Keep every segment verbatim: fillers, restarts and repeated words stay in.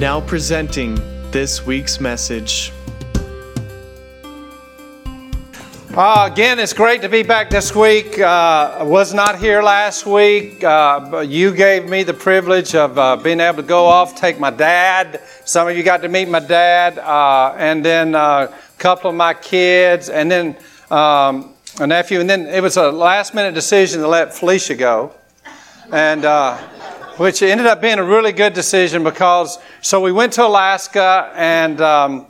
Now presenting this week's message. Uh, again, it's great to be back this week. I uh, was not here last week. Uh, but you gave me the privilege of uh, being able to go off, take my dad. Some of you got to meet my dad, uh, and then uh, a couple of my kids, and then um, a nephew. And then it was a last-minute decision to let Felicia go. And... Uh, which ended up being a really good decision because, so we went to Alaska and um,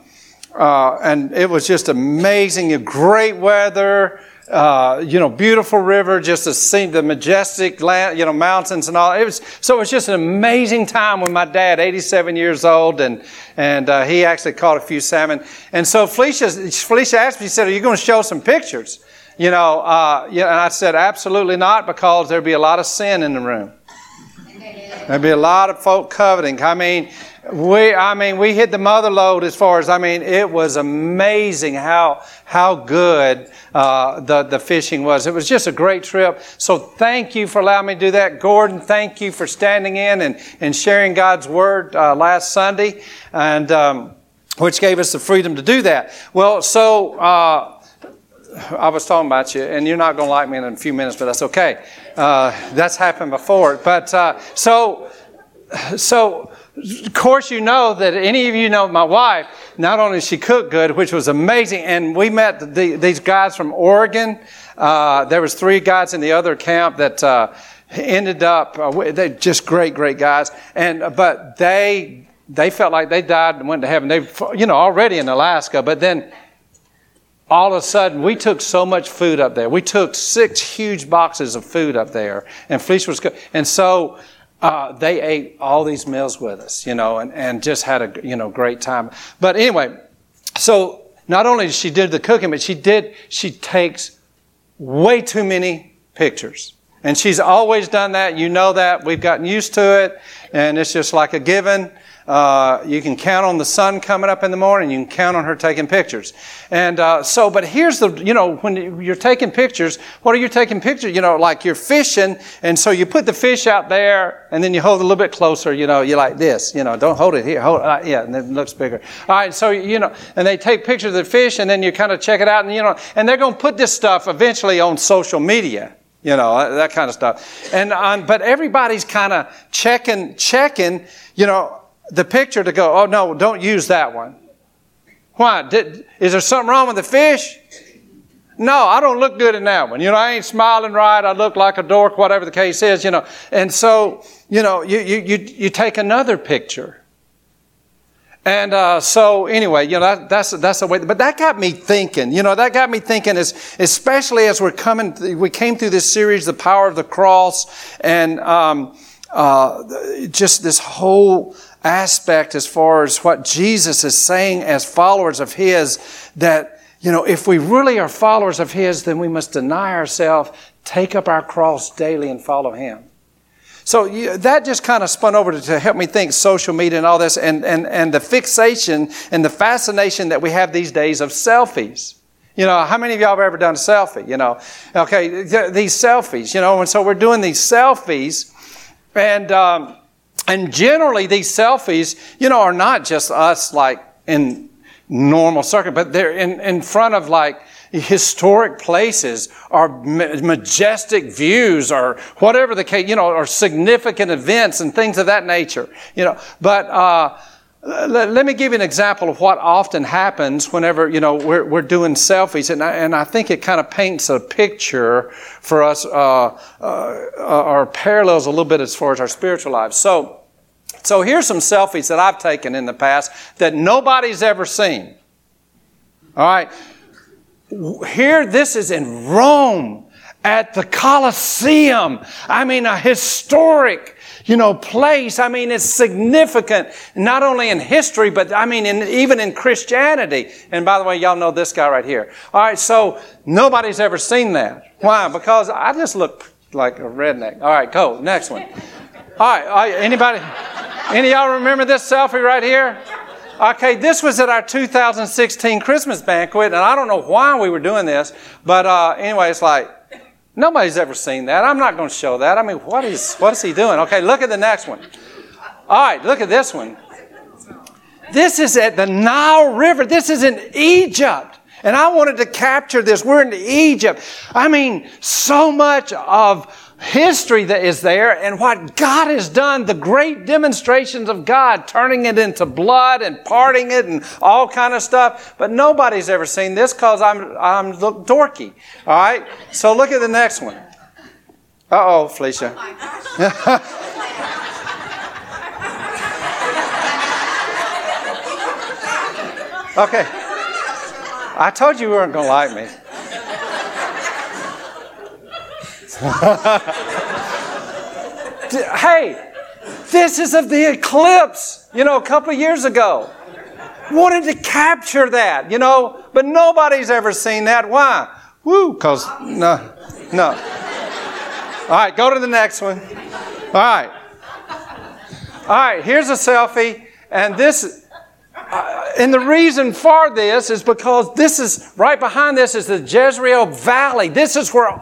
uh, and it was just amazing, great weather, uh, you know, beautiful river, just the scene, the majestic land, you know, mountains and all. It was so it was just an amazing time with my dad, eighty-seven years old, and and uh, he actually caught a few salmon. And so Felicia, Felicia asked me, she said, "Are you going to show some pictures?" You know, uh, yeah, and I said, "Absolutely not, because there'd be a lot of sin in the room." There'd be a lot of folk coveting. I mean, we I mean we hit the mother lode as far as I mean it was amazing how how good uh, the the fishing was. It was just a great trip. So thank you for allowing me to do that, Gordon. Thank you for standing in and and sharing God's word uh, last Sunday, and um, which gave us the freedom to do that. Well, so uh, I was talking about you, and you're not going to like me in a few minutes, but that's okay. Uh, that's happened before. But uh, so, so of course, you know that any of you know my wife, not only she cooked good, which was amazing. And we met the, these guys from Oregon. Uh, there was three guys in the other camp that uh, ended up, uh, they're just great, great guys. And But they they felt like they died and went to heaven. They, you know, already in Alaska, but then all of a sudden, we took so much food up there. We took six huge boxes of food up there, and Felicia was good. And so uh, they ate all these meals with us, you know, and, and just had a you know great time. But anyway, so not only did she do the cooking, but she did. She takes way too many pictures, and she's always done that. You know that. We've gotten used to it, and it's just like a given. Uh, you can count on the sun coming up in the morning. You can count on her taking pictures. And uh, so, but here's the, you know, when you're taking pictures, what are you taking pictures? You know, like you're fishing, and so you put the fish out there, and then you hold it a little bit closer, you know, you like this, you know, don't hold it here. Hold, uh, yeah, and it looks bigger. All right, so, you know, and they take pictures of the fish, and then you kind of check it out, and, you know, and they're going to put this stuff eventually on social media. You know, that kind of stuff. And um, but everybody's kind of checking, checking, you know, the picture to go, oh, no, don't use that one. Why? Did, is there something wrong with the fish? No, I don't look good in that one. You know, I ain't smiling right. I look like a dork, whatever the case is, you know. And so, you know, you you you, you take another picture. And uh, so anyway, you know, that, that's that's the way. But that got me thinking. You know, that got me thinking, as, especially as we're coming, we came through this series, The Power of the Cross, and um, uh, just this whole aspect as far as what Jesus is saying as followers of His, that, you know, if we really are followers of His, then we must deny ourselves, take up our cross daily, and follow Him. So you, that just kind of spun over to, to help me think social media and all this, and, and, and the fixation and the fascination that we have these days of selfies. You know, how many of y'all have ever done a selfie? You know, okay, th- these selfies, you know, and so we're doing these selfies, and, um, And generally, these selfies, you know, are not just us, like, in normal circuit, but they're in, in front of, like, historic places or majestic views or whatever the case, you know, or significant events and things of that nature, you know. But uh, let, let me give you an example of what often happens whenever, you know, we're, we're doing selfies. And I, and I think it kind of paints a picture for us uh, uh, or parallels a little bit as far as our spiritual lives. So... So here's some selfies that I've taken in the past that nobody's ever seen. All right. Here, this is in Rome at the Colosseum. I mean, a historic, you know, place. I mean, it's significant, not only in history, but I mean, in, even in Christianity. And by the way, y'all know this guy right here. All right, so nobody's ever seen that. Why? Because I just look like a redneck. All right, go. Next one. All right, all right, anybody, any of y'all remember this selfie right here? Okay, this was at our two thousand sixteen Christmas banquet, and I don't know why we were doing this, but uh, anyway, it's like, nobody's ever seen that. I'm not going to show that. I mean, what is what is he doing? Okay, look at the next one. All right, look at this one. This is at the Nile River. This is in Egypt. And I wanted to capture this. We're in Egypt. I mean, so much of history that is there, and what God has done, the great demonstrations of God, turning it into blood and parting it and all kind of stuff. But nobody's ever seen this because I'm I'm look dorky. All right, so look at the next one. Uh oh, Felicia. Oh my gosh. Okay, I told you you weren't gonna like me. Hey, this is of the eclipse, you know, a couple of years ago. Wanted to capture that, you know, but nobody's ever seen that. Why? Woo, because, no, no. All right, go to the next one. All right. All right, here's a selfie, and this... Uh, and the reason for this is because this is, right behind this is the Jezreel Valley. This is where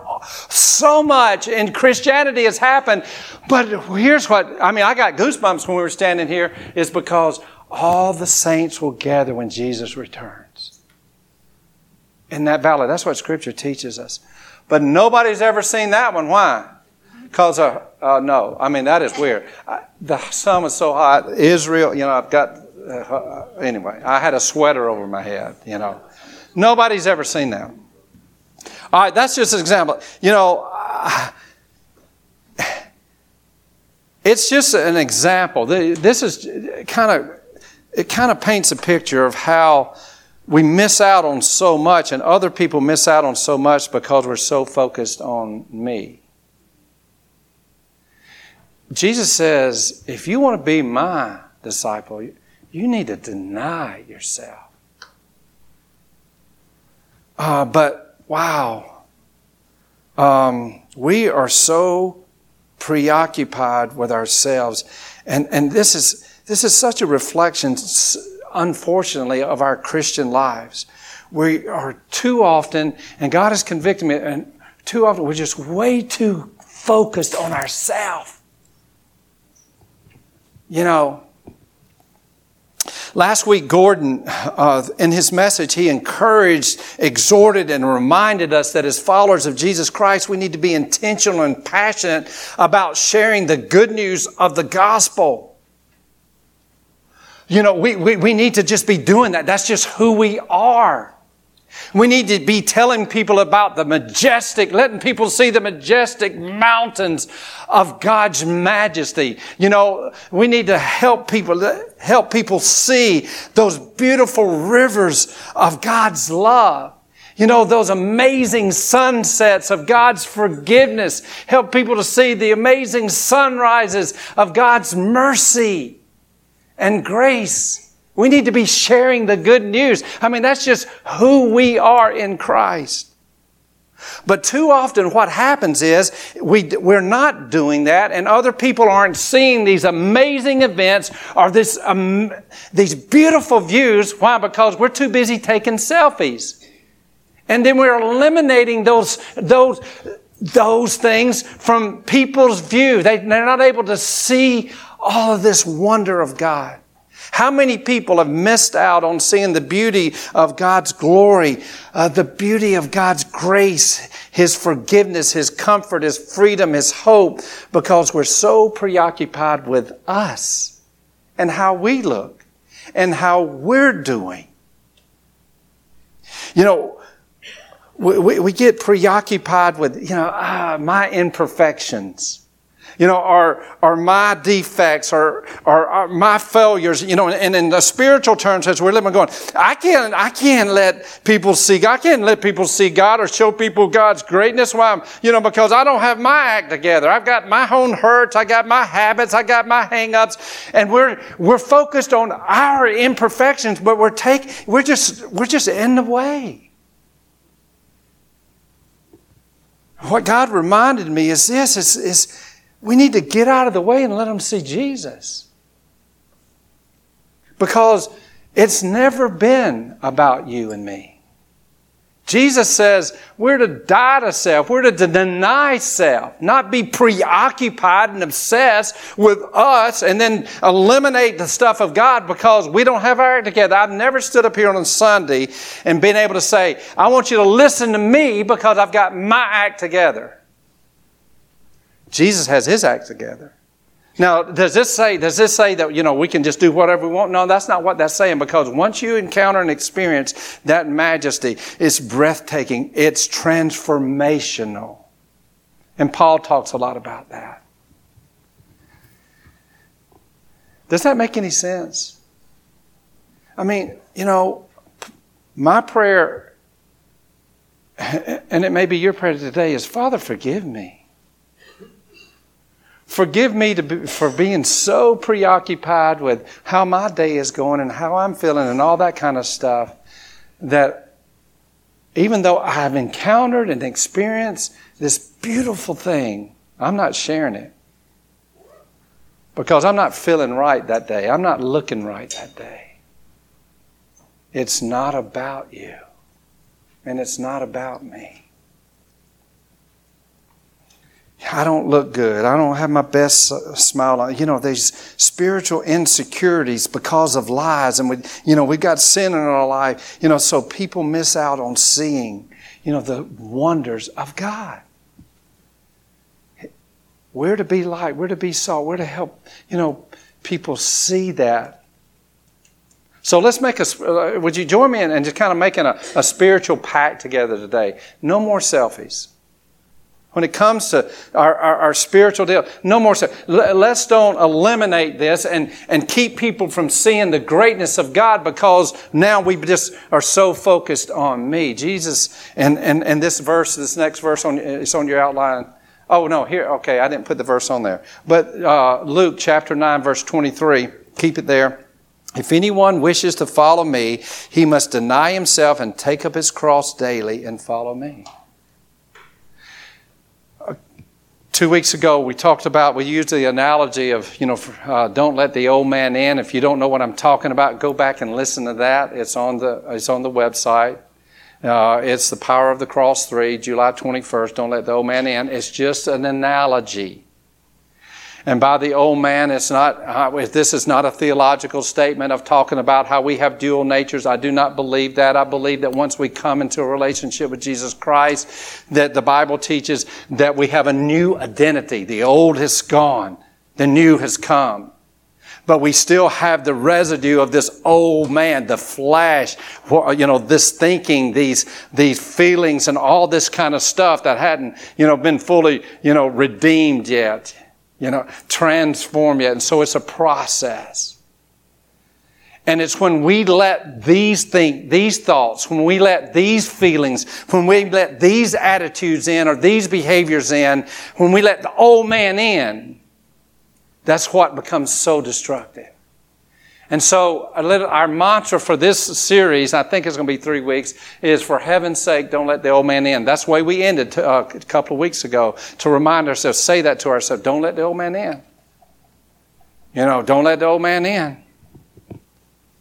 so much in Christianity has happened. But here's what, I mean, I got goosebumps when we were standing here, is because all the saints will gather when Jesus returns. In that valley. That's what Scripture teaches us. But nobody's ever seen that one. Why? Because, uh, uh, no, I mean, that is weird. I, the sun is so hot. Israel, you know, I've got... Uh, anyway, I had a sweater over my head, you know. Nobody's ever seen that. All right, that's just an example. You know, uh, it's just an example. This is kind of, it kind of paints a picture of how we miss out on so much, and other people miss out on so much because we're so focused on me. Jesus says, if you want to be my disciple, you need to deny yourself. Uh, but, wow, um, we are so preoccupied with ourselves. And, and this is, this is such a reflection, unfortunately, of our Christian lives. We are too often, and God has convicted me, and too often we're just way too focused on ourselves. You know, last week, Gordon, uh, in his message, he encouraged, exhorted, and reminded us that as followers of Jesus Christ, we need to be intentional and passionate about sharing the good news of the gospel. You know, we, we, we need to just be doing that. That's just who we are. We need to be telling people about the majestic, letting people see the majestic mountains of God's majesty. You know, we need to help people, help people see those beautiful rivers of God's love. You know, those amazing sunsets of God's forgiveness. Help people to see the amazing sunrises of God's mercy and grace. We need to be sharing the good news. I mean, that's just who we are in Christ. But too often what happens is we, we're not doing that, and other people aren't seeing these amazing events or this, um, these beautiful views. Why? Because we're too busy taking selfies. And then we're eliminating those, those, those things from people's view. They, they're not able to see all of this wonder of God. How many people have missed out on seeing the beauty of God's glory, uh, the beauty of God's grace, His forgiveness, His comfort, His freedom, His hope, because we're so preoccupied with us and how we look and how we're doing. You know, we, we, we get preoccupied with, you know, ah, my imperfections. You know, are are my defects, or are, are my failures. You know, and in the spiritual terms, as we're living, going, I can't, I can't let people see God. I can't let people see God or show people God's greatness. Why? I'm, you know, because I don't have my act together. I've got my own hurts. I got my habits. I got my hang-ups, and we're we're focused on our imperfections, but we're take we're just we're just in the way. What God reminded me is this, is, is we need to get out of the way and let them see Jesus. Because it's never been about you and me. Jesus says we're to die to self. We're to deny self, not be preoccupied and obsessed with us and then eliminate the stuff of God because we don't have our act together. I've never stood up here on a Sunday and been able to say, I want you to listen to me because I've got my act together. Jesus has his act together. Now, does this say, does this say that, you know, we can just do whatever we want? No, that's not what that's saying, because once you encounter and experience that majesty, it's breathtaking. It's transformational. And Paul talks a lot about that. Does that make any sense? I mean, you know, my prayer, and it may be your prayer today, is, Father, forgive me. Forgive me to be, for being so preoccupied with how my day is going and how I'm feeling and all that kind of stuff, that even though I've encountered and experienced this beautiful thing, I'm not sharing it because I'm not feeling right that day. I'm not looking right that day. It's not about you, and it's not about me. I don't look good. I don't have my best smile on. You know, these spiritual insecurities because of lies. And, we, you know, we've got sin in our life. You know, so people miss out on seeing, you know, the wonders of God. We're to be light. We're to be salt. We're to help, you know, people see that. So let's make a, would you join me in and just kind of making a, a spiritual pact together today? No more selfies. When it comes to our, our, our spiritual deal, no more. Let's don't eliminate this and, and keep people from seeing the greatness of God because now we just are so focused on me. Jesus, and, and, and this verse, this next verse, on it's on your outline. Oh, no, here, okay, I didn't put the verse on there. But uh, Luke chapter nine, verse twenty-three, keep it there. If anyone wishes to follow me, he must deny himself and take up his cross daily and follow me. Two weeks ago, we talked about, we used the analogy of, you know, uh, don't let the old man in. If you don't know what I'm talking about, go back and listen to that. It's on the it's on the website. Uh, it's The Power of the Cross three, July twenty-first. Don't let the old man in. It's just an analogy. And by the old man, it's not. Uh, this is not a theological statement of talking about how we have dual natures. I do not believe that. I believe that once we come into a relationship with Jesus Christ, that the Bible teaches that we have a new identity. The old has gone. The new has come. But we still have the residue of this old man, the flesh, you know, this thinking, these, these feelings and all this kind of stuff that hadn't, you know, been fully, you know, redeemed yet. You know, transform yet. And so it's a process. And it's when we let these think, these thoughts, when we let these feelings, when we let these attitudes in or these behaviors in, when we let the old man in, that's what becomes so destructive. And so our mantra for this series, I think it's going to be three weeks, is for heaven's sake, don't let the old man in. That's the way we ended a couple of weeks ago, to remind ourselves, say that to ourselves, don't let the old man in. You know, don't let the old man in.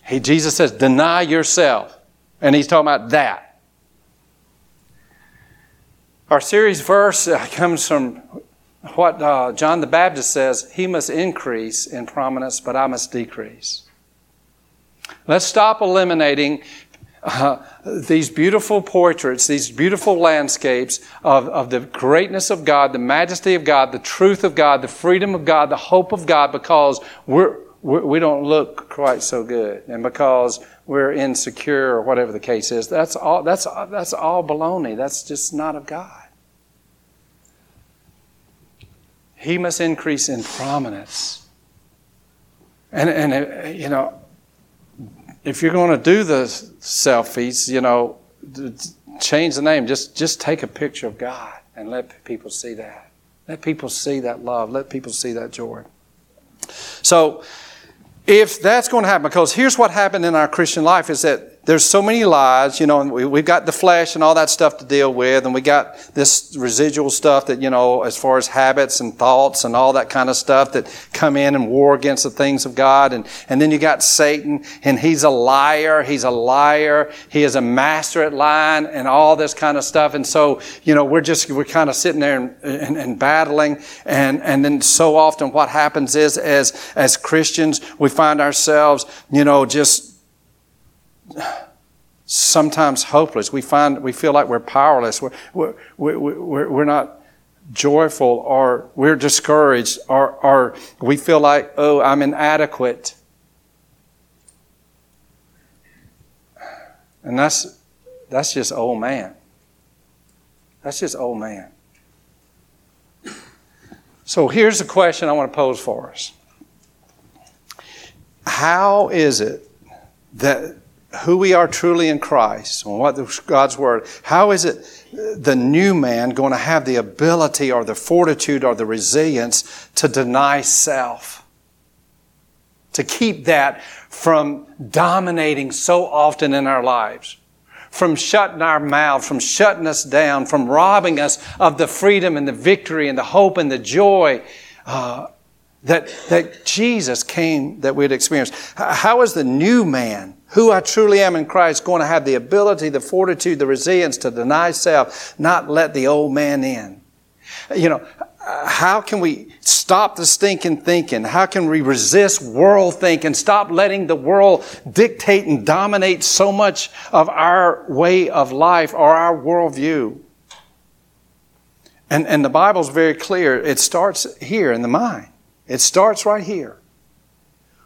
He, Jesus says, deny yourself. And he's talking about that. Our series verse comes from what uh, John the Baptist says, he must increase in prominence, but I must decrease. Let's stop eliminating uh, these beautiful portraits, these beautiful landscapes of, of the greatness of God, the majesty of God, the truth of God, the freedom of God, the hope of God, because we're, we're, we don't look quite so good, and because we're insecure or whatever the case is. That's all, that's, that's all baloney. That's just not of God. He must increase in prominence. And, and it, you know, if you're going to do the selfies, you know, change the name. Just, just take a picture of God and let people see that. Let people see that love. Let people see that joy. So if that's going to happen, because here's what happened in our Christian life is that there's so many lies, you know, and we, we've got the flesh and all that stuff to deal with, and we got this residual stuff that, you know, as far as habits and thoughts and all that kind of stuff that come in and war against the things of God. And, and then you got Satan, and he's a liar. He's a liar. He is a master at lying and all this kind of stuff. And so, you know, we're just, we're kind of sitting there and, and, and battling. And, and then so often what happens is, as, as Christians, we find ourselves, you know, just sometimes hopeless. We find we feel like we're powerless. We're we're we're we're not joyful, or we're discouraged, or or we feel like, oh, I'm inadequate. And that's that's just old man. That's just old man. So here's the question I want to pose for us. How is it that who we are truly in Christ, and what God's Word, how is it the new man going to have the ability or the fortitude or the resilience to deny self? To keep that from dominating so often in our lives, from shutting our mouths, from shutting us down, from robbing us of the freedom and the victory and the hope and the joy uh, that, that Jesus came that we'd experience. How is the new man, who I truly am in Christ, going to have the ability, the fortitude, the resilience to deny self, not let the old man in? You know, how can we stop the stinking thinking? How can we resist world thinking? Stop letting the world dictate and dominate so much of our way of life or our worldview. And, and the Bible's very clear. It starts here in the mind. It starts right here.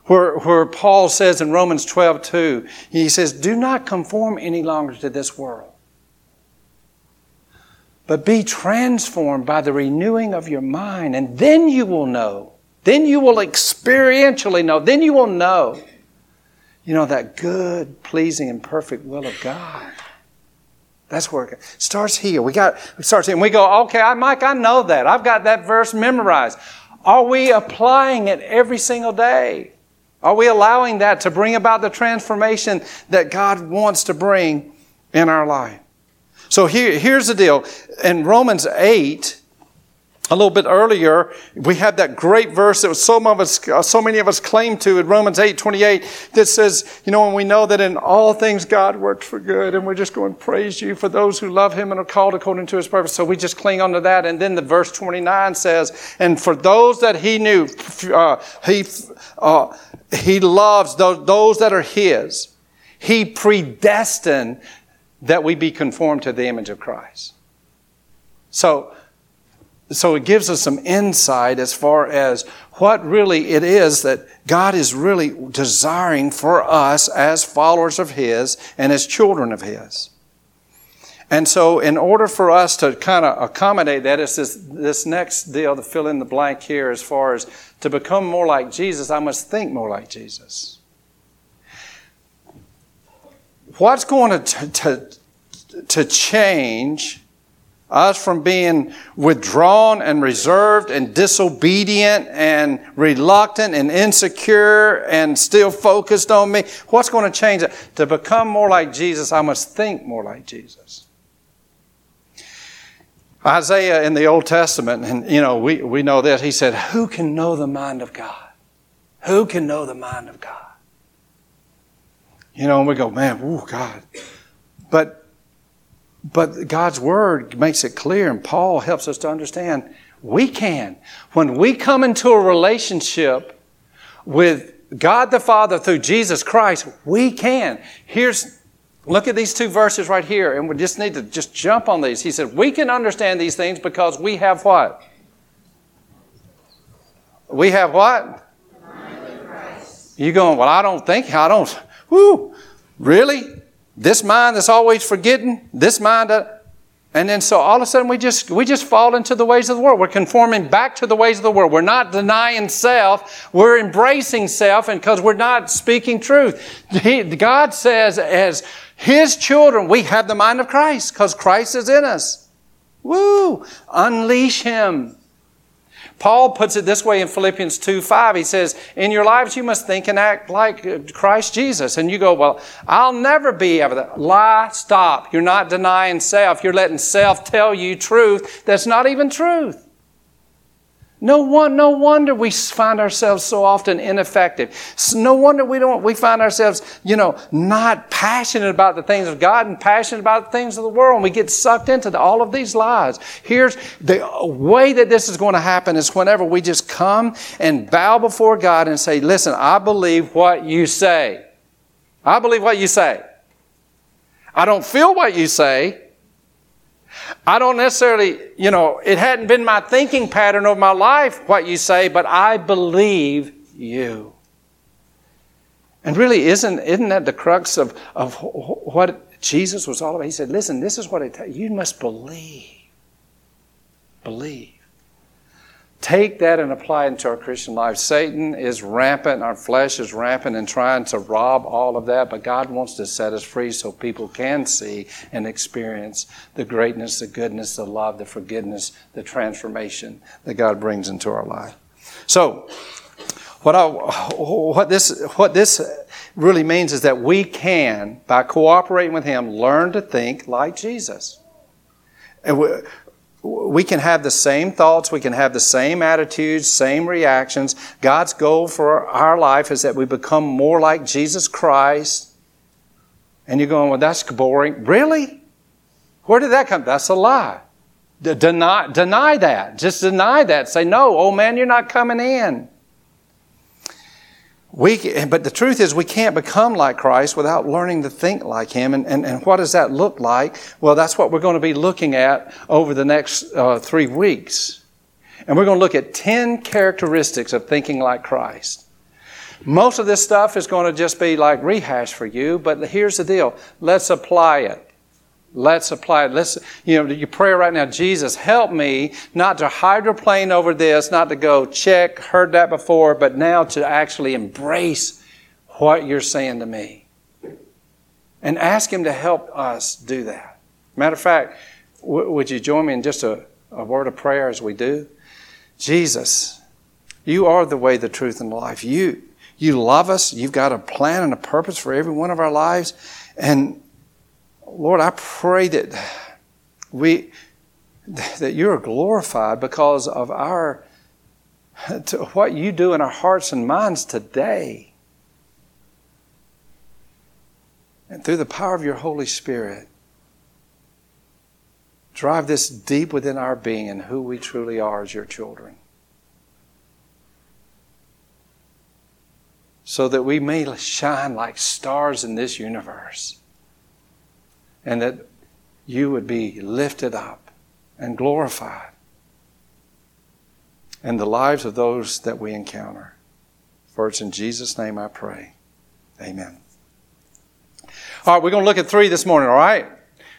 Where, where Paul says in Romans twelve two, he says, do not conform any longer to this world, but be transformed by the renewing of your mind. And then you will know, then you will experientially know, then you will know, you know, that good, pleasing, and perfect will of God. That's where it starts here. We got, it starts here. And we go, okay, I, Mike, I know that. I've got that verse memorized. Are we applying it every single day? Are we allowing that to bring about the transformation that God wants to bring in our life? So here, here's the deal. In Romans eight, a little bit earlier, we had that great verse that was so, of us, so many of us claim to in Romans eight twenty-eight that says, you know, and we know that in all things God works for good, and we're just going to praise you for those who love him and are called according to his purpose. So we just cling on to that. And then the verse twenty-nine says, and for those that he knew, uh, he... Uh, He loves those, those that are his. He predestined that we be conformed to the image of Christ. So, so it gives us some insight as far as what really it is that God is really desiring for us as followers of his and as children of his. And so in order for us to kind of accommodate that, it's this, this next deal to fill in the blank here as far as to become more like Jesus, I must think more like Jesus. What's going to, to, to change us from being withdrawn and reserved and disobedient and reluctant and insecure and still focused on me? What's going to change it? To become more like Jesus, I must think more like Jesus. Isaiah in the Old Testament, and you know, we, we know this, he said, who can know the mind of God? Who can know the mind of God? You know, and we go, man, ooh, God. But, but God's Word makes it clear, and Paul helps us to understand, we can. When we come into a relationship with God the Father through Jesus Christ, we can. Here's... Look at these two verses right here, and we just need to just jump on these. He said, we can understand these things because we have what? We have what? You're going, well, I don't think, I don't, whoo, really? This mind that's always forgetting? This mind that, And then so all of a sudden we just we just fall into the ways of the world. We're conforming back to the ways of the world. We're not denying self. We're embracing self, and because we're not speaking truth. He, God says as His children, we have the mind of Christ because Christ is in us. Woo! Unleash Him. Paul puts it this way in Philippians two five. He says, in your lives you must think and act like Christ Jesus. And you go, well, I'll never be ever that. Lie, stop. You're not denying self. You're letting self tell you truth that's not even truth. No one, no wonder we find ourselves so often ineffective. No wonder we don't. We find ourselves, you know, not passionate about the things of God and passionate about the things of the world. And we get sucked into the, all of these lies. Here's the way that this is going to happen is whenever we just come and bow before God and say, listen, I believe what you say. I believe what you say. I don't feel what you say. I don't necessarily, you know, it hadn't been my thinking pattern of my life, what you say, but I believe you. And really, isn't isn't that the crux of, of what Jesus was all about? He said, listen, this is what it takes. You must believe. Believe. Take that and apply it into our Christian life. Satan is rampant. Our flesh is rampant and trying to rob all of that. But God wants to set us free so people can see and experience the greatness, the goodness, the love, the forgiveness, the transformation that God brings into our life. So what I, what this, what this really means is that we can, by cooperating with Him, learn to think like Jesus. And we, We can have the same thoughts. We can have the same attitudes, same reactions. God's goal for our life is that we become more like Jesus Christ. And you're going, well, that's boring. Really? Where did that come from? That's a lie. D- deny, deny that. Just deny that. Say, no, oh man, you're not coming in. We, but the truth is we can't become like Christ without learning to think like Him. And, and, and what does that look like? Well, that's what we're going to be looking at over the next uh, three weeks. And we're going to look at ten characteristics of thinking like Christ. Most of this stuff is going to just be like rehash for you, but here's the deal. Let's apply it. Let's apply it. Let's, you know, your prayer right now, Jesus, help me not to hydroplane over this, not to go check, heard that before, but now to actually embrace what you're saying to me. And ask Him to help us do that. Matter of fact, w- would you join me in just a, a word of prayer as we do? Jesus, you are the way, the truth, and the life. You, you love us. You've got a plan and a purpose for every one of our lives. And Lord, I pray that we that you are glorified because of our to what you do in our hearts and minds today. And through the power of your Holy Spirit, drive this deep within our being and who we truly are as your children. So that we may shine like stars in this universe. And that you would be lifted up and glorified in the lives of those that we encounter. For it's in Jesus' name I pray. Amen. All right, we're going to look at three this morning, all right?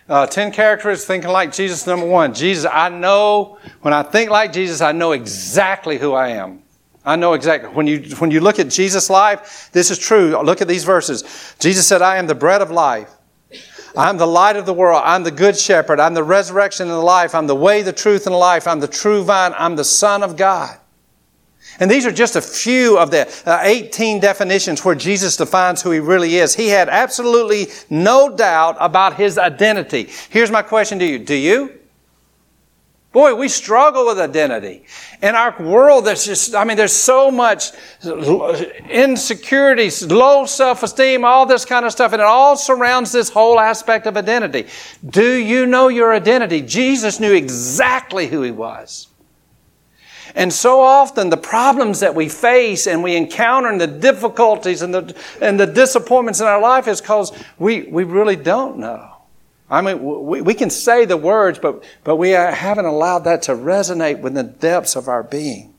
Uh, ten characteristics thinking like Jesus. Number one, Jesus, I know, when I think like Jesus, I know exactly who I am. I know exactly. When you, when you look at Jesus' life, this is true. Look at these verses. Jesus said, I am the bread of life. I'm the light of the world. I'm the good shepherd. I'm the resurrection and the life. I'm the way, the truth, and the life. I'm the true vine. I'm the Son of God. And these are just a few of the eighteen definitions where Jesus defines who He really is. He had absolutely no doubt about His identity. Here's my question to you. Do you? Boy, we struggle with identity. In our world, there's just, I mean, there's so much insecurities, low self-esteem, all this kind of stuff, and it all surrounds this whole aspect of identity. Do you know your identity? Jesus knew exactly who He was. And so often the problems that we face and we encounter and the difficulties and the, and the disappointments in our life is because we, we really don't know. I mean, we, we can say the words, but, but we haven't allowed that to resonate with the depths of our being.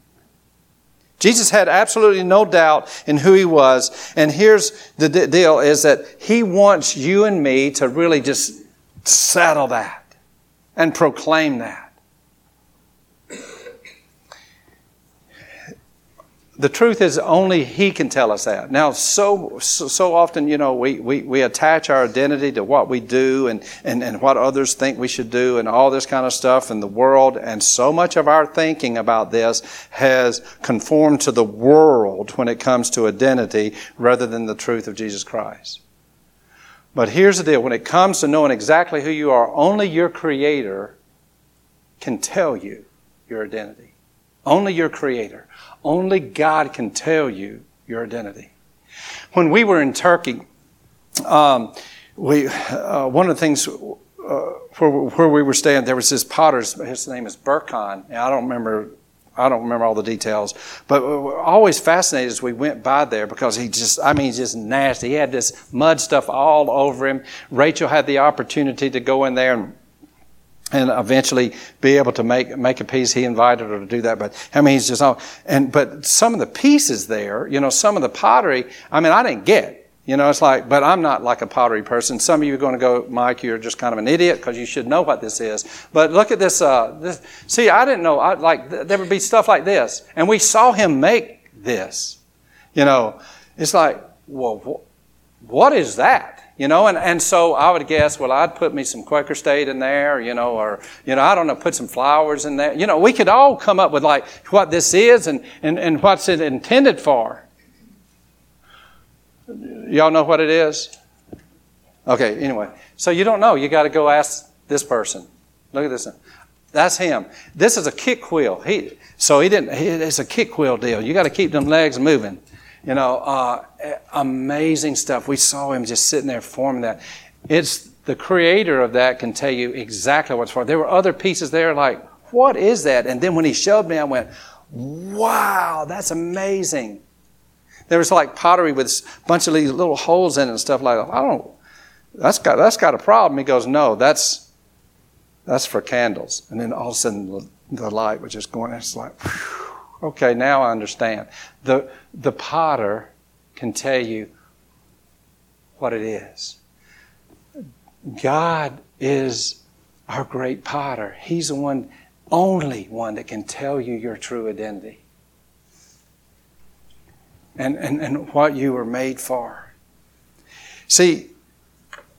Jesus had absolutely no doubt in who He was. And here's the d- deal is that He wants you and me to really just settle that. and proclaim that. The truth is only He can tell us that. Now, so so, so often, you know, we, we, we attach our identity to what we do and, and, and what others think we should do and all this kind of stuff in the world. And so much of our thinking about this has conformed to the world when it comes to identity rather than the truth of Jesus Christ. But here's the deal. When it comes to knowing exactly who you are, only your Creator can tell you your identity. Only your Creator. Only God can tell you your identity. When we were in Turkey, um, we uh, one of the things uh, where, where we were staying, there was this potter's. His name is Burkan. Now, I don't remember. I don't remember all the details, but we were always fascinated as we went by there because he just, I mean, he's just nasty. He had this mud stuff all over him. Rachel had the opportunity to go in there and. And eventually be able to make make a piece. He invited her to do that, but I mean, he's just all. And but some of the pieces there, you know, some of the pottery. I mean, I didn't get. You know, it's like. But I'm not like a pottery person. Some of you are going to go, Mike. You're just kind of an idiot because you should know what this is. But look at this. Uh, this see, I didn't know. I like there would be stuff like this, and we saw him make this. You know, it's like, well, wh- what is that? You know, and, and so I would guess, well, I'd put me some Quaker State in there, you know, or, you know, I don't know, put some flowers in there. You know, we could all come up with like what this is and, and, and what's it intended for. Y'all know what it is? Okay, anyway. So you don't know. You got to go ask this person. Look at this one. That's him. This is a kick wheel. He, so he didn't, he, it's a kick wheel deal. You got to keep them legs moving. You know, uh, amazing stuff. We saw him just sitting there forming that. It's the Creator of that can tell you exactly what it's for. There were other pieces there like, what is that? And then when he showed me, I went, wow, that's amazing. There was like pottery with a bunch of these little holes in it and stuff like that. I don't, that's got, that's got a problem. He goes, no, that's, that's for candles. And then all of a sudden the light was just going, it's like, whew. Okay, now I understand. The the potter can tell you what it is. God is our great potter. He's the one, only one that can tell you your true identity. And and, and what you were made for. See,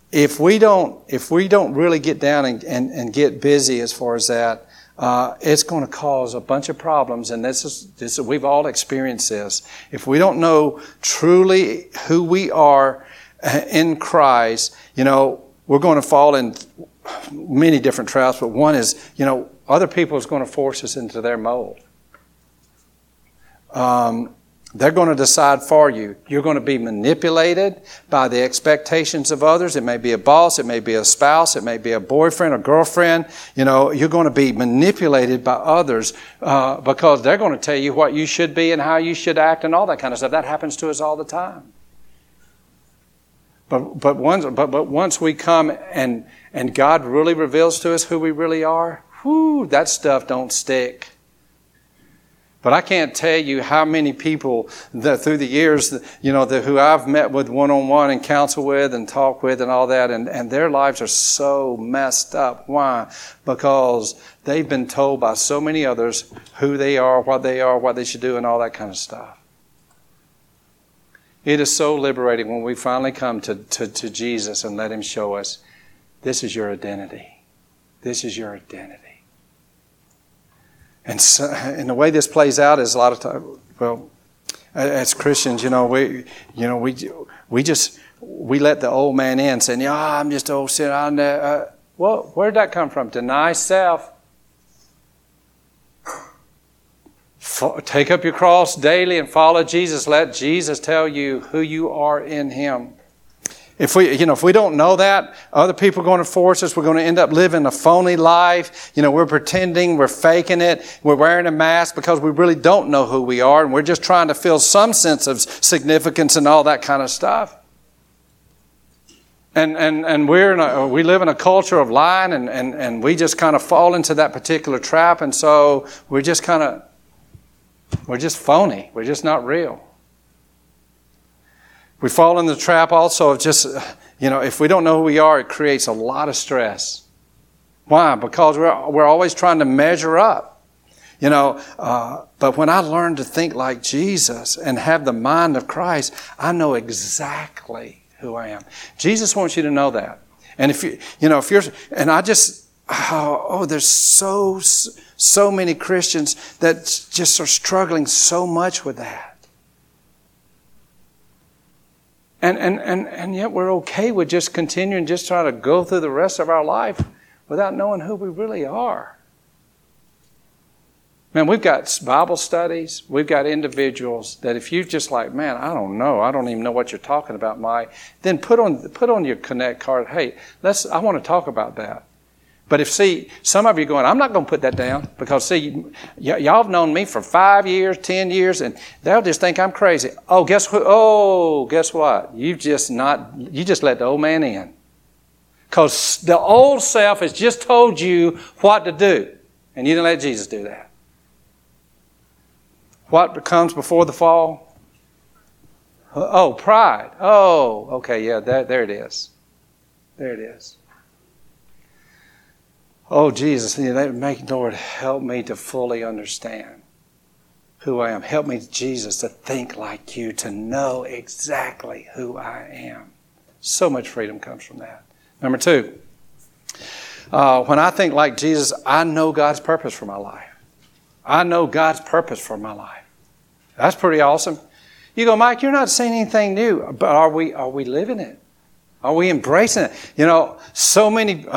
if we don't if we don't really get down and, and, and get busy as far as that, Uh, it's going to cause a bunch of problems, and this is this. We've all experienced this. If we don't know truly who we are in Christ, you know, we're going to fall in many different traps. But one is, you know, other people is going to force us into their mold. Um, They're going to decide for you. You're going to be manipulated by the expectations of others. It may be a boss. It may be a spouse. It may be a boyfriend or girlfriend. You know, you're going to be manipulated by others uh, because they're going to tell you what you should be and how you should act and all that kind of stuff. That happens to us all the time. But but once but, but once we come and and God really reveals to us who we really are, whoo, that stuff don't stick. But I can't tell you how many people that through the years, you know, the, who I've met with one-on-one and counsel with and talk with and all that, and, and their lives are so messed up. Why? Because they've been told by so many others who they are, what they are, what they should do, and all that kind of stuff. It is so liberating when we finally come to, to, to Jesus and let Him show us, this is your identity. This is your identity. And, so, and the way this plays out is a lot of times, well, as Christians, you know, we, you know, we, we just, we let the old man in saying, yeah, oh, I'm just old sinner. Uh, well, where'd that come from? Deny self. F- take up your cross daily and follow Jesus. Let Jesus tell you who you are in Him. If we, you know, if we don't know that, other people are going to force us. We're going to end up living a phony life. You know, we're pretending, we're faking it, we're wearing a mask because we really don't know who we are, and we're just trying to feel some sense of significance and all that kind of stuff. And and and we're in a, we live in a culture of lying, and, and and we just kind of fall into that particular trap, and so we're just kind of we're just phony. We're just not real. We fall in the trap also of just, you know, if we don't know who we are, it creates a lot of stress. Why? Because we're, we're always trying to measure up. You know, uh, but when I learn to think like Jesus and have the mind of Christ, I know exactly who I am. Jesus wants you to know that. And if you, you know, if you're, and I just, oh, oh there's so, so many Christians that just are struggling so much with that. And, and, and, and yet we're okay with just continuing, just trying to go through the rest of our life without knowing who we really are. Man, we've got Bible studies. We've got individuals that if you're just like, man, I don't know. I don't even know what you're talking about, Mike. Then put on put on your Connect card. Hey, let's. I want to talk about that. But if, see, some of you are going, I'm not going to put that down because, see, y- y'all have known me for five years, ten years, and they'll just think I'm crazy. Oh, guess who? Oh, guess what? You just not. You just let the old man in because the old self has just told you what to do, and you didn't let Jesus do that. What comes before the fall? Oh, pride. Oh, okay, yeah, there, there it is. There it is. Oh, Jesus, make Lord, help me to fully understand who I am. Help me, Jesus, to think like you, to know exactly who I am. So much freedom comes from that. Number two, uh, when I think like Jesus, I know God's purpose for my life. I know God's purpose for my life. That's pretty awesome. You go, Mike, you're not saying anything new, but are we are we living it? Are we embracing it? You know, so many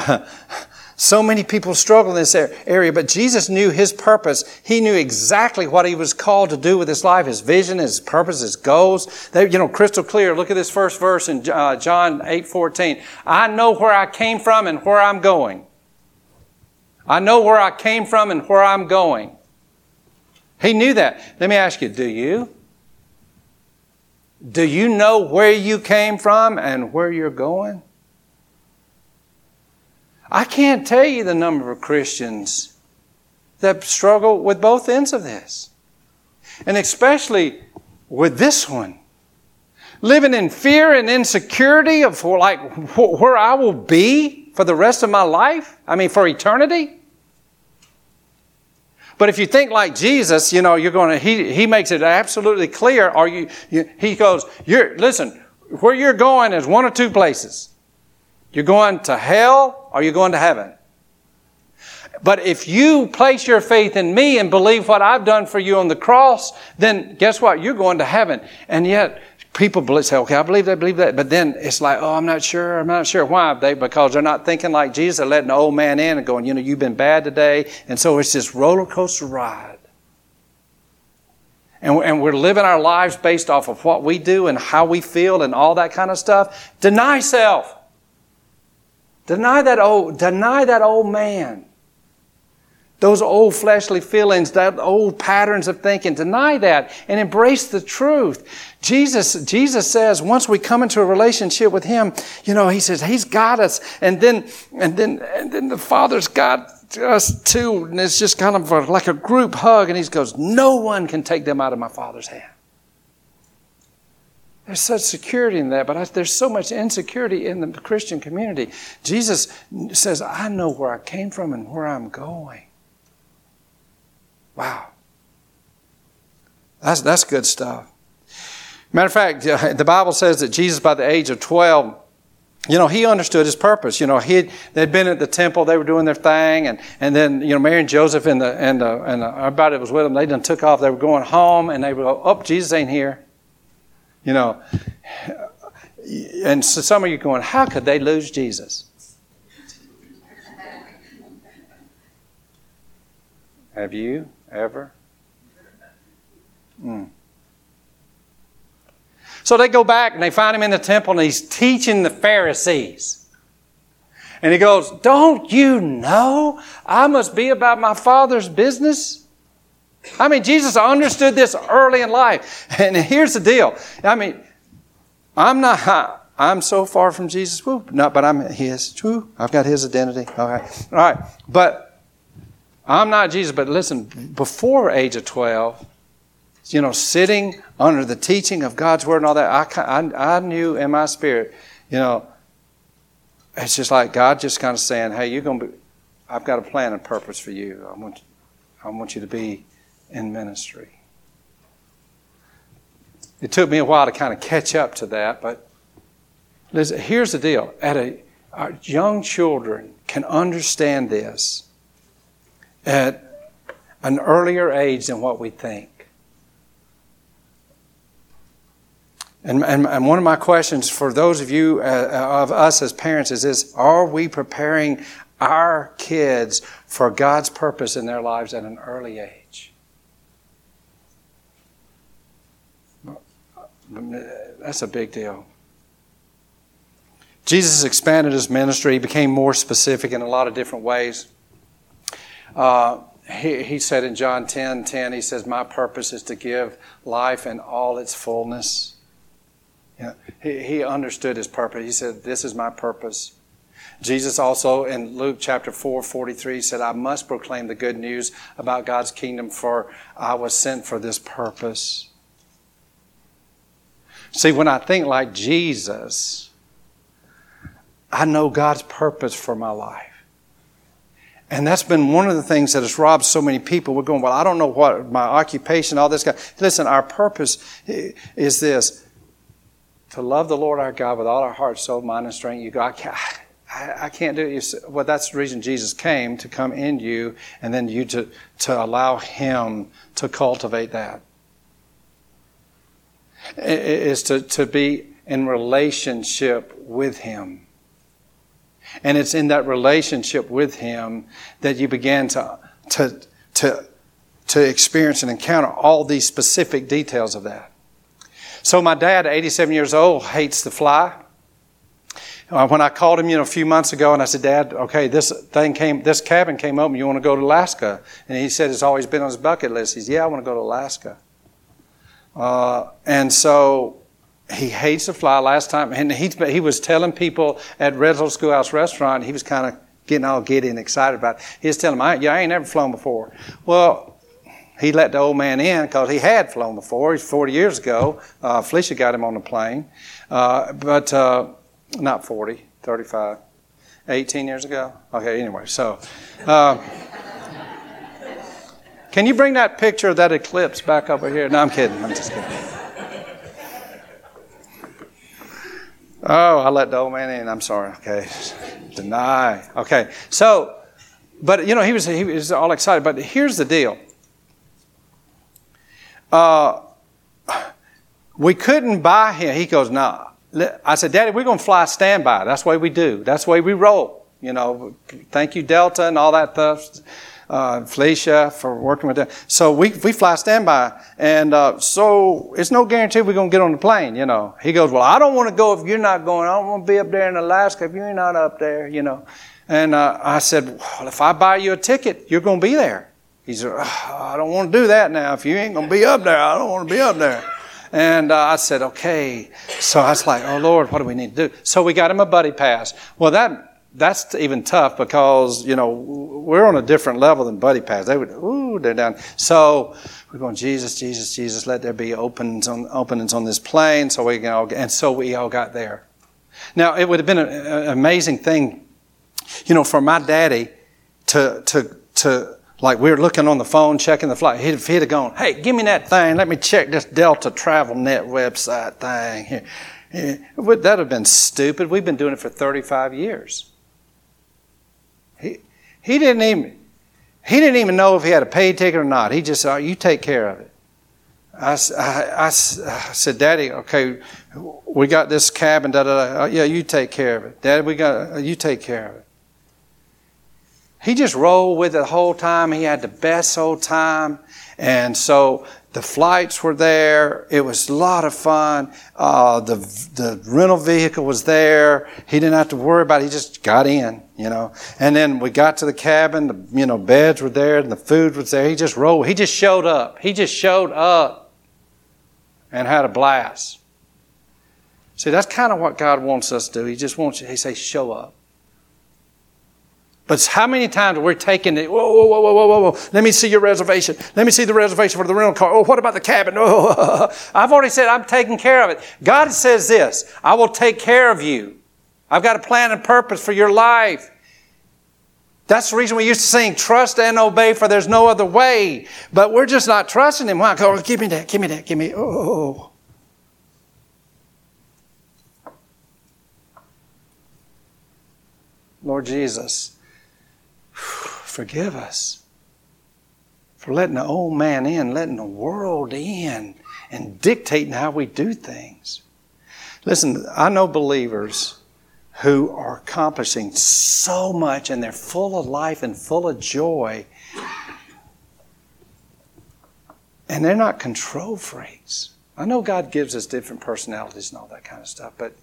so many people struggle in this area, but Jesus knew his purpose. He knew exactly what he was called to do with his life, his vision, his purpose, his goals. They, you know, crystal clear. Look at this first verse in uh, John eight fourteen. I know where I came from and where I'm going. I know where I came from and where I'm going. He knew that. Let me ask you, do you? Do you know where you came from and where you're going? I can't tell you the number of Christians that struggle with both ends of this. And especially with this one. Living in fear and insecurity of like where I will be for the rest of my life. I mean, for eternity. But if you think like Jesus, you know, you're going to, he, he makes it absolutely clear. Or you, you, he goes, you're, listen, where you're going is one of two places. You're going to hell or you're going to heaven. But if you place your faith in me and believe what I've done for you on the cross, then guess what? You're going to heaven. And yet people say, okay, I believe they believe that. But then it's like, oh, I'm not sure. I'm not sure. Why? They, because they're not thinking like Jesus. They're letting the old man in and going, you know, you've been bad today. And so it's this roller coaster ride. And, and we're living our lives based off of what we do and how we feel and all that kind of stuff. Deny self. Deny that old, deny that old man. Those old fleshly feelings, that old patterns of thinking, deny that and embrace the truth. Jesus, Jesus says once we come into a relationship with him, you know, he says he's got us. And then, and then, and then the Father's got us too. And it's just kind of like a group hug. And he goes, no one can take them out of my Father's hand. There's such security in that, but I, there's so much insecurity in the Christian community. Jesus says, I know where I came from and where I'm going. Wow. That's that's good stuff. Matter of fact, the Bible says that Jesus, by the age of twelve, you know, he understood his purpose. You know, he they'd been at the temple, they were doing their thing, and, and then, you know, Mary and Joseph and the and the, and the, everybody that was with them, they done took off. They were going home, and they were going, oh, Jesus ain't here. You know, and so some of you are going, how could they lose Jesus? Have you? Ever? Mm. So they go back and they find him in the temple and he's teaching the Pharisees. And he goes, don't you know I must be about my Father's business? I mean, Jesus understood this early in life. And here's the deal. I mean, I'm not high. I'm so far from Jesus. Woo, not, but I'm his. Woo, I've got his identity. Okay. All right. All right. But I'm not Jesus, but listen, before age of twelve, you know, sitting under the teaching of God's Word and all that, I, I, I knew in my spirit, you know, it's just like God just kind of saying, hey, you're going to be, I've got a plan and purpose for you. I want, I want you to be in ministry. It took me a while to kind of catch up to that, but listen, here's the deal. At a, our young children can understand this at an earlier age than what we think. And, and, and one of my questions for those of you, uh, of us as parents, is this: are we preparing our kids for God's purpose in their lives at an early age? That's a big deal. Jesus expanded his ministry. He became more specific in a lot of different ways. Uh, he, he said in John ten ten, he says, "My purpose is to give life in all its fullness." Yeah, he, he understood his purpose. He said, "This is my purpose." Jesus also in Luke chapter four forty-three said, "I must proclaim the good news about God's kingdom, for I was sent for this purpose." See, when I think like Jesus, I know God's purpose for my life. And that's been one of the things that has robbed so many people. We're going, "Well, I don't know what my occupation, all this guy." Listen, our purpose is this: to love the Lord our God with all our heart, soul, mind, and strength. You go, I can't, I, I can't do it. Well, that's the reason Jesus came, to come in you, and then you to, to allow Him to cultivate that. It is to, to be in relationship with Him. And it's in that relationship with Him that you begin to, to, to, to experience and encounter all these specific details of that. So my dad, eighty-seven years old, hates to fly. Uh, when I called him, you know, a few months ago, and I said, "Dad, okay, this thing came, this cabin came open. You want to go to Alaska?" And he said, "It's always been on his bucket list." He said, "Yeah, I want to go to Alaska." Uh, and so he hates to fly. Last time, and he he was telling people at Red Hill Schoolhouse Restaurant, he was kind of getting all giddy and excited about it. He was telling them, I, yeah, I ain't never flown before. Well, he let the old man in because he had flown before. He's forty years ago. Uh, Felicia got him on the plane. Uh, but uh, not forty, thirty-five, eighteen years ago. Okay, anyway, so. Uh, can you bring that picture of that eclipse back over here? No, I'm kidding. I'm just kidding. Oh, I let the old man in. I'm sorry. Okay. Deny. Okay. So, but, you know, he was he was all excited. But here's the deal. Uh, we couldn't buy him. He goes, "Nah." I said, "Daddy, we're going to fly standby. That's the way we do. That's the way we roll. You know, thank you, Delta, and all that stuff. Uh, Felicia for working with them. So we we fly standby, and uh, so it's no guarantee we're going to get on the plane. You know." He goes, "Well, I don't want to go if you're not going. I don't want to be up there in Alaska if you're not up there. You know." And uh, I said, "Well, if I buy you a ticket, you're going to be there." He said, "Oh, I don't want to do that now. If you ain't going to be up there, I don't want to be up there." And uh, I said, okay. So I was like, oh, Lord, what do we need to do? So we got him a buddy pass. Well, that that's even tough because, you know, we're on a different level than buddy pass. They would, ooh, they're down. So we're going, Jesus, Jesus, Jesus, let there be openings on, openings on this plane. So we can all get, and so we all got there. Now, it would have been an, an amazing thing, you know, for my daddy to, to, to, like we were looking on the phone, checking the flight. If he'd have gone, hey, give me that thing. Let me check this Delta Travel Net website thing. That would have been stupid. We've been doing it for thirty-five years. He he didn't even he didn't even know if he had a paid ticket or not. He just said, oh, you take care of it. I, I, I, I said, Daddy, okay, we got this cabin. Da, da, da. Oh, yeah, you take care of it. Daddy, we got you take care of it. He just rolled with it the whole time. He had the best old time. And so the flights were there. It was a lot of fun. Uh, the the rental vehicle was there. He didn't have to worry about it. He just got in, you know. And then we got to the cabin. The, you know, beds were there and the food was there. He just rolled. He just showed up. He just showed up and had a blast. See, that's kind of what God wants us to do. He just wants you. He says, show up. But how many times we're taking it, whoa, whoa, whoa, whoa, whoa, whoa, let me see your reservation. Let me see the reservation for the rental car. Oh, what about the cabin? Oh, I've already said I'm taking care of it. God says this, I will take care of you. I've got a plan and purpose for your life. That's the reason we used to sing, trust and obey, for there's no other way. But we're just not trusting him. Why? Go, give me that, give me that, give me, oh. Lord Jesus, forgive us for letting the old man in, letting the world in, and dictating how we do things. Listen, I know believers who are accomplishing so much and they're full of life and full of joy. And they're not control freaks. I know God gives us different personalities and all that kind of stuff, but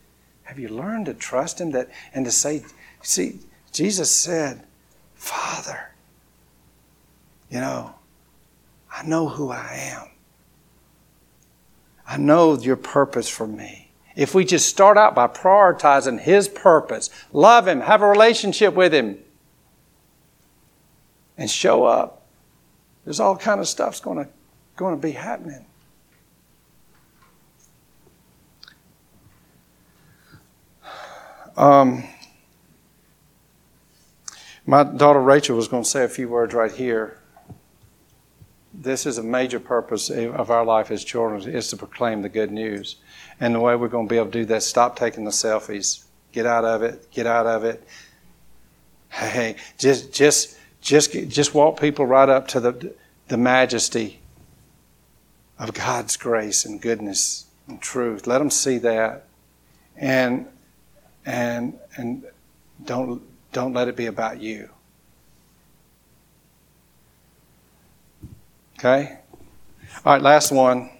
have you learned to trust him that and to say, see, Jesus said, Father, you know, I know who I am. I know your purpose for me. If we just start out by prioritizing his purpose, love him, have a relationship with him, and show up, there's all kind of stuff's going to going to be happening. Um, my daughter Rachel was going to say a few words right here. This is a major purpose of our life as children, is to proclaim the good news. And the way we're going to be able to do that, stop taking the selfies. Get out of it. Get out of it. Hey, just just just just walk people right up to the the majesty of God's grace and goodness and truth. Let them see that. And and and don't don't let it be about you. Okay? All right, last one.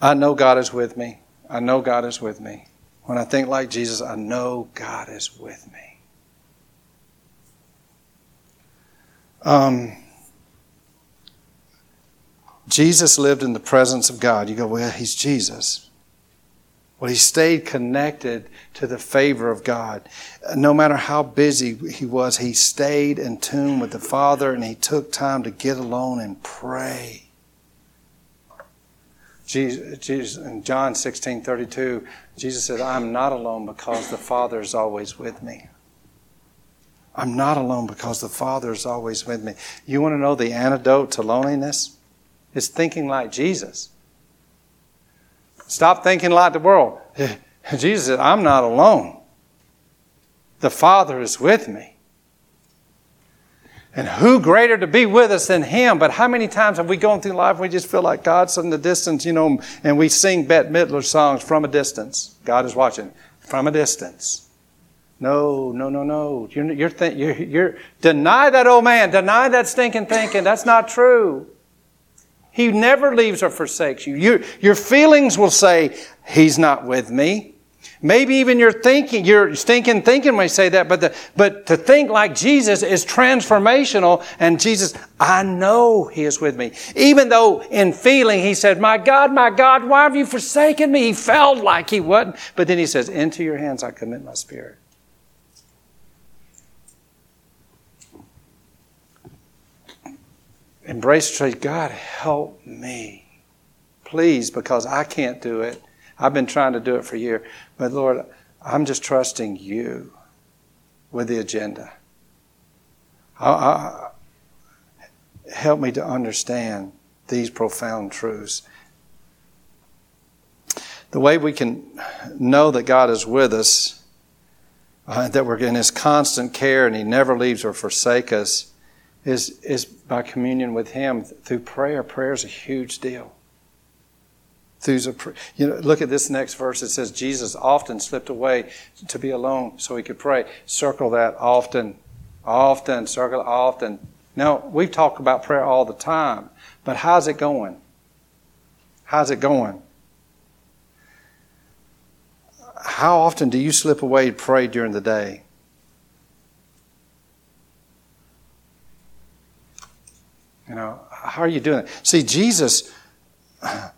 I know God is with me. I know God is with me. When I think like Jesus, I know God is with me. Um, Jesus lived in the presence of God. You go, well, he's Jesus. Well, he stayed connected to the favor of God. No matter how busy he was, he stayed in tune with the Father, and he took time to get alone and pray. Jesus, Jesus, in John sixteen thirty-two, Jesus said, I'm not alone because the Father is always with me. I'm not alone because the Father is always with me. You want to know the antidote to loneliness? It's thinking like Jesus. Stop thinking like the world. Jesus said, I'm not alone. The Father is with me. And who greater to be with us than him? But how many times have we gone through life and we just feel like God's in the distance, you know, and we sing Bette Midler songs, From a Distance. God is watching. From a distance. No, no, no, no. You're, you're, th- you're, you're deny that old man. Deny that stinking thinking. That's not true. He never leaves or forsakes you. Your, your feelings will say, he's not with me. Maybe even your thinking, your stinking thinking may say that, but the, but to think like Jesus is transformational. And Jesus, I know he is with me. Even though in feeling he said, my God, my God, why have you forsaken me? He felt like he wasn't. But then he says, into your hands I commit my spirit. Embrace the truth. God, help me, please, because I can't do it. I've been trying to do it for a year. But Lord, I'm just trusting you with the agenda. I, I, help me to understand these profound truths. The way we can know that God is with us, uh, that we're in his constant care and he never leaves or forsakes us, is is by communion with him through prayer. Prayer is a huge deal. Through the, you know, look at this next verse. It says, Jesus often slipped away to be alone so he could pray. Circle that often, often, circle it often. Now, we talk about prayer all the time, but how's it going? How's it going? How often do you slip away to pray during the day? You know, how are you doing it? See, Jesus, uh,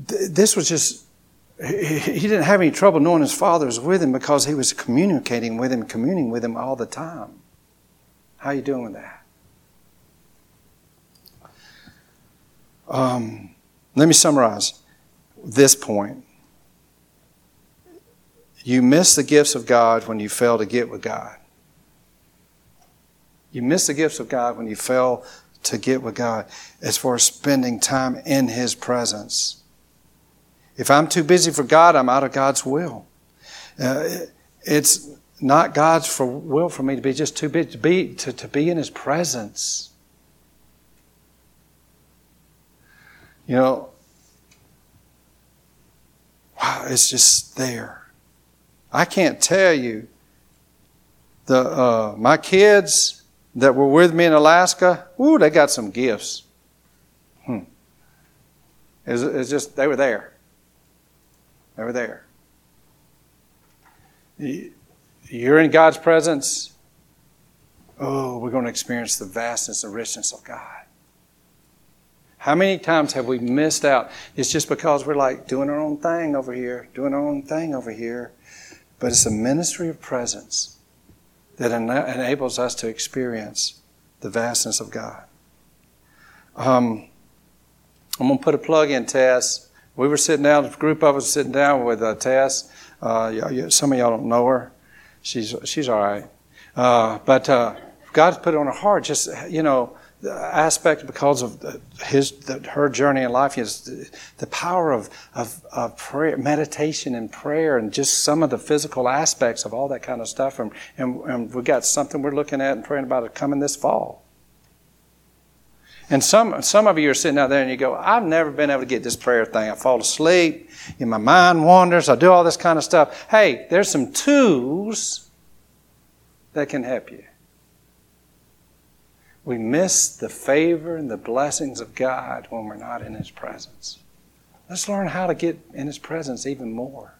this was just, he, he didn't have any trouble knowing his Father was with him because he was communicating with him, communing with him all the time. How are you doing with that? Um, let me summarize this point. You miss the gifts of God when you fail to get with God. You miss the gifts of God when you fail to get with God. As far as spending time in His presence. If I'm too busy for God, I'm out of God's will. Uh, it's not God's for, will for me to be just too busy to be, to, to be in His presence. You know, wow, it's just there. I can't tell you. The uh, my kids that were with me in Alaska, ooh, they got some gifts. Hmm. It's it's just they were there. They were there. You're in God's presence. Oh, we're going to experience the vastness and richness of God. How many times have we missed out? It's just because we're like doing our own thing over here, doing our own thing over here. But it's a ministry of presence that ena- enables us to experience the vastness of God. Um, I'm going to put a plug in, Tess. We were sitting down, a group of us were sitting down with uh, Tess. Uh, y- y- some of y'all don't know her. She's she's all right. Uh, but uh, God's put it on her heart, just, you know, the aspect because of the, his the, her journey in life is the, the power of, of of prayer, meditation, and prayer, and just some of the physical aspects of all that kind of stuff. And and, and we got something we're looking at and praying about it coming this fall. And some some of you are sitting out there and you go, I've never been able to get this prayer thing. I fall asleep, and my mind wanders. I do all this kind of stuff. Hey, there's some tools that can help you. We miss the favor and the blessings of God when we're not in His presence. Let's learn how to get in His presence even more.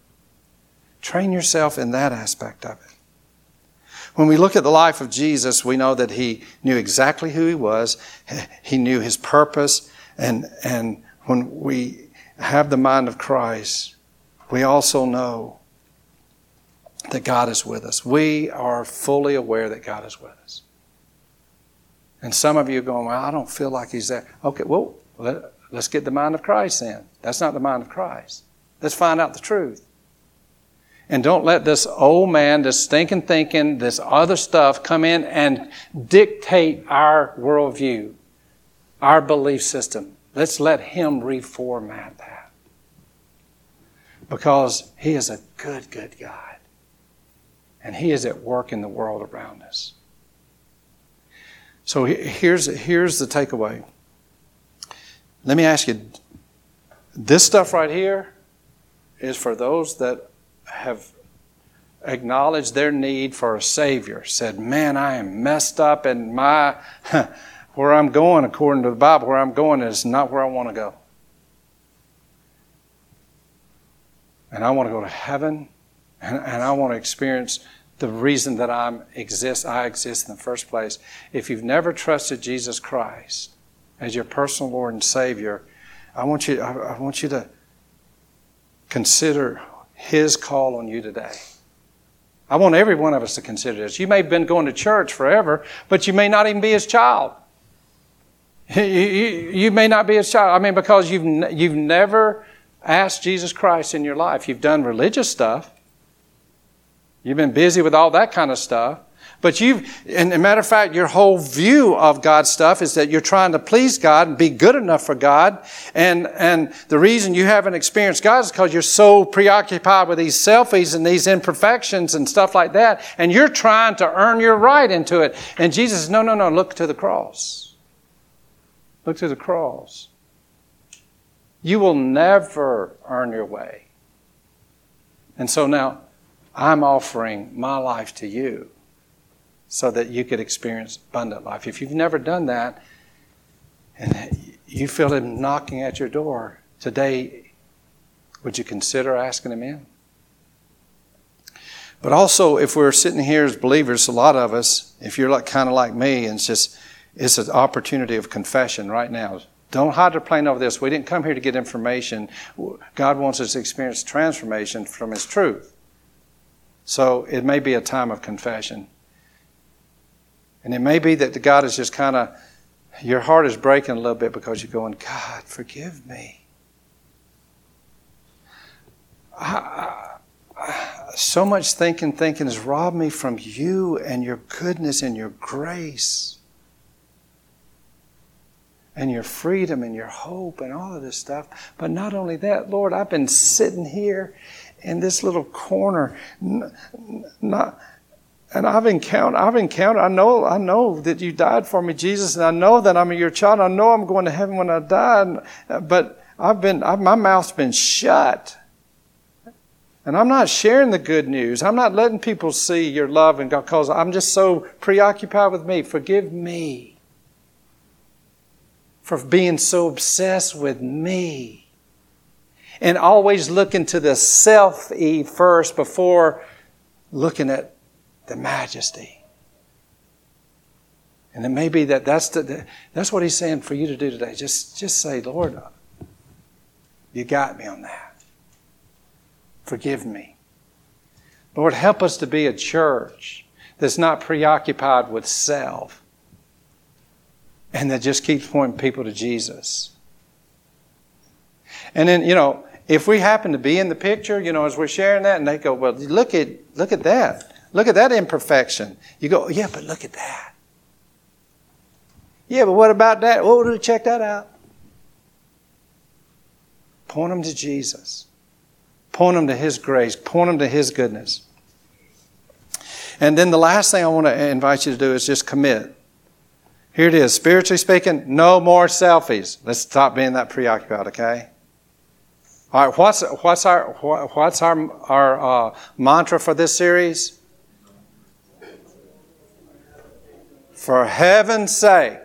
Train yourself in that aspect of it. When we look at the life of Jesus, we know that He knew exactly who He was. He knew His purpose. And, and when we have the mind of Christ, we also know that God is with us. We are fully aware that God is with us. And some of you are going, well, I don't feel like He's there. Okay, well, let, let's get the mind of Christ in. That's not the mind of Christ. Let's find out the truth. And don't let this old man, this stinking thinking, this other stuff come in and dictate our worldview, our belief system. Let's let Him reformat that. Because He is a good, good God. And He is at work in the world around us. So here's, here's the takeaway. Let me ask you, this stuff right here is for those that have acknowledged their need for a Savior. Said, man, I am messed up and my where I'm going, according to the Bible, where I'm going is not where I want to go. And I want to go to heaven and, and I want to experience the reason that I exist, I exist in the first place. If you've never trusted Jesus Christ as your personal Lord and Savior, I want you, I want you to consider His call on you today. I want every one of us to consider this. You may have been going to church forever, but you may not even be His child. You, you, you may not be His child. I mean, because you've you've never asked Jesus Christ in your life. You've done religious stuff. You've been busy with all that kind of stuff. But you've, and as a matter of fact, your whole view of God's stuff is that you're trying to please God and be good enough for God. And, and the reason you haven't experienced God is because you're so preoccupied with these selfies and these imperfections and stuff like that. And you're trying to earn your right into it. And Jesus says, no, no, no, look to the cross. Look to the cross. You will never earn your way. And so now, I'm offering my life to you so that you could experience abundant life. If you've never done that and you feel Him knocking at your door today, would you consider asking Him in? But also, if we're sitting here as believers, a lot of us, if you're like kind of like me, and it's just it's an opportunity of confession right now. Don't hydroplane over this. We didn't come here to get information. God wants us to experience transformation from His truth. So it may be a time of confession. And it may be that God is just kind of, your heart is breaking a little bit because you're going, God, forgive me. I, I, so much thinking, thinking has robbed me from you and your goodness and your grace and your freedom and your hope and all of this stuff. But not only that, Lord, I've been sitting here in this little corner, not... And I've encountered, I've encountered, I know, I know that you died for me, Jesus, and I know that I'm your child. I know I'm going to heaven when I die, and, but I've been, I've, my mouth's been shut. And I'm not sharing the good news. I'm not letting people see your love and God, because I'm just so preoccupied with me. Forgive me for being so obsessed with me and always looking to the selfie first before looking at the majesty. And it may be that that's, the, that's what he's saying for you to do today. Just, just say, Lord, you got me on that. Forgive me. Lord, help us to be a church that's not preoccupied with self and that just keeps pointing people to Jesus. And then, you know, if we happen to be in the picture, you know, as we're sharing that, and they go, well, look at, look at that. Look at that imperfection. You go, yeah, but look at that. Yeah, but what about that? Oh, check that out. Point them to Jesus. Point them to His grace. Point them to His goodness. And then the last thing I want to invite you to do is just commit. Here it is. Spiritually speaking, no more selfies. Let's stop being that preoccupied, okay? All right, what's, what's our, what's our, our uh, mantra for this series? For heaven's sake,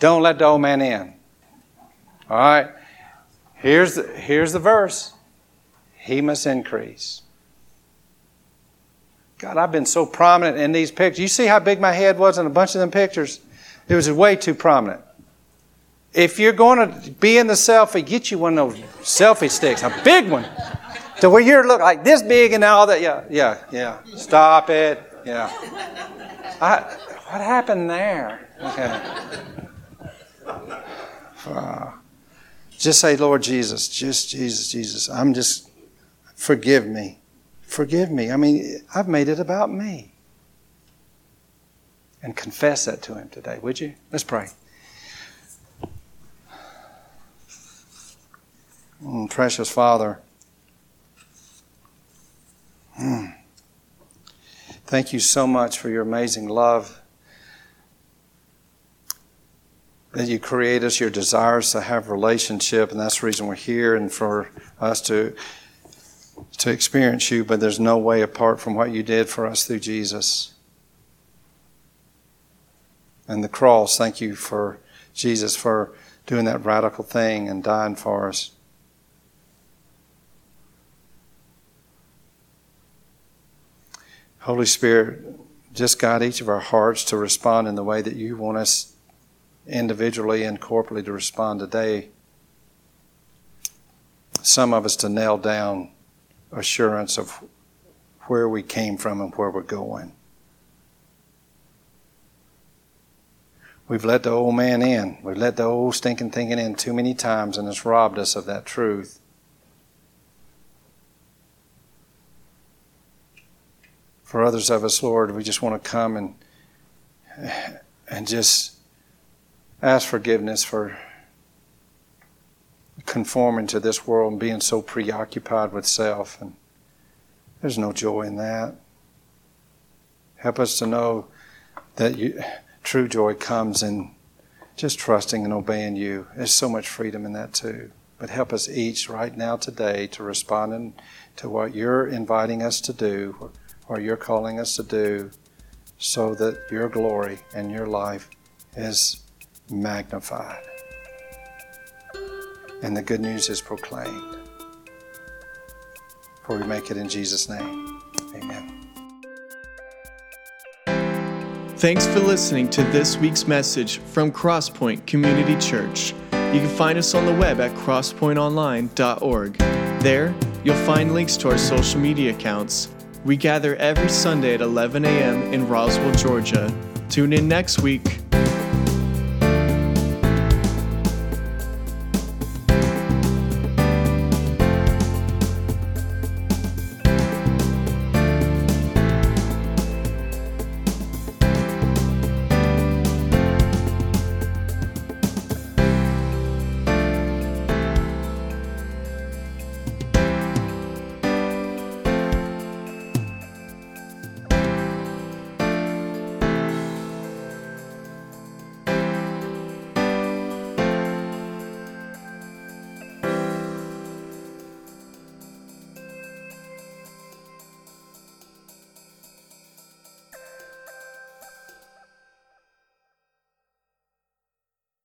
don't let the old man in. All right. Here's the, here's the verse. He must increase. God, I've been so prominent in these pictures. You see how big my head was in a bunch of them pictures? It was way too prominent. If you're going to be in the selfie, get you one of those selfie sticks, a big one, to where you look like this big and all that. Yeah, yeah, yeah. Stop it. Yeah. I... What happened there? Okay. Uh, just say, Lord Jesus, just Jesus, Jesus. I'm just, forgive me. Forgive me. I mean, I've made it about me. And confess that to Him today, would you? Let's pray. Mm, precious Father. Mm. Thank you so much for your amazing love. That you create us, your desires to have relationship, and that's the reason we're here, and for us to to experience you, but there's no way apart from what you did for us through Jesus. And the cross, thank you for Jesus for doing that radical thing and dying for us. Holy Spirit, just guide each of our hearts to respond in the way that you want us individually and corporately to respond today. Some of us to nail down assurance of where we came from and where we're going. We've let the old man in. We've let the old stinking thinking in too many times, and it's robbed us of that truth. For others of us, Lord, we just want to come and and just ask forgiveness for conforming to this world and being so preoccupied with self. And there's no joy in that. Help us to know that you, true joy comes in just trusting and obeying you. There's so much freedom in that too. But help us each right now today to respond in, to what you're inviting us to do or you're calling us to do, so that your glory and your life is magnified and the good news is proclaimed. For we make it in Jesus' name. Amen. Thanks for listening to this week's message from Crosspoint Community Church. You can find us on the web at crosspoint online dot org. There, you'll find links to our social media accounts. We gather every Sunday at eleven a.m. in Roswell, Georgia. Tune in next week.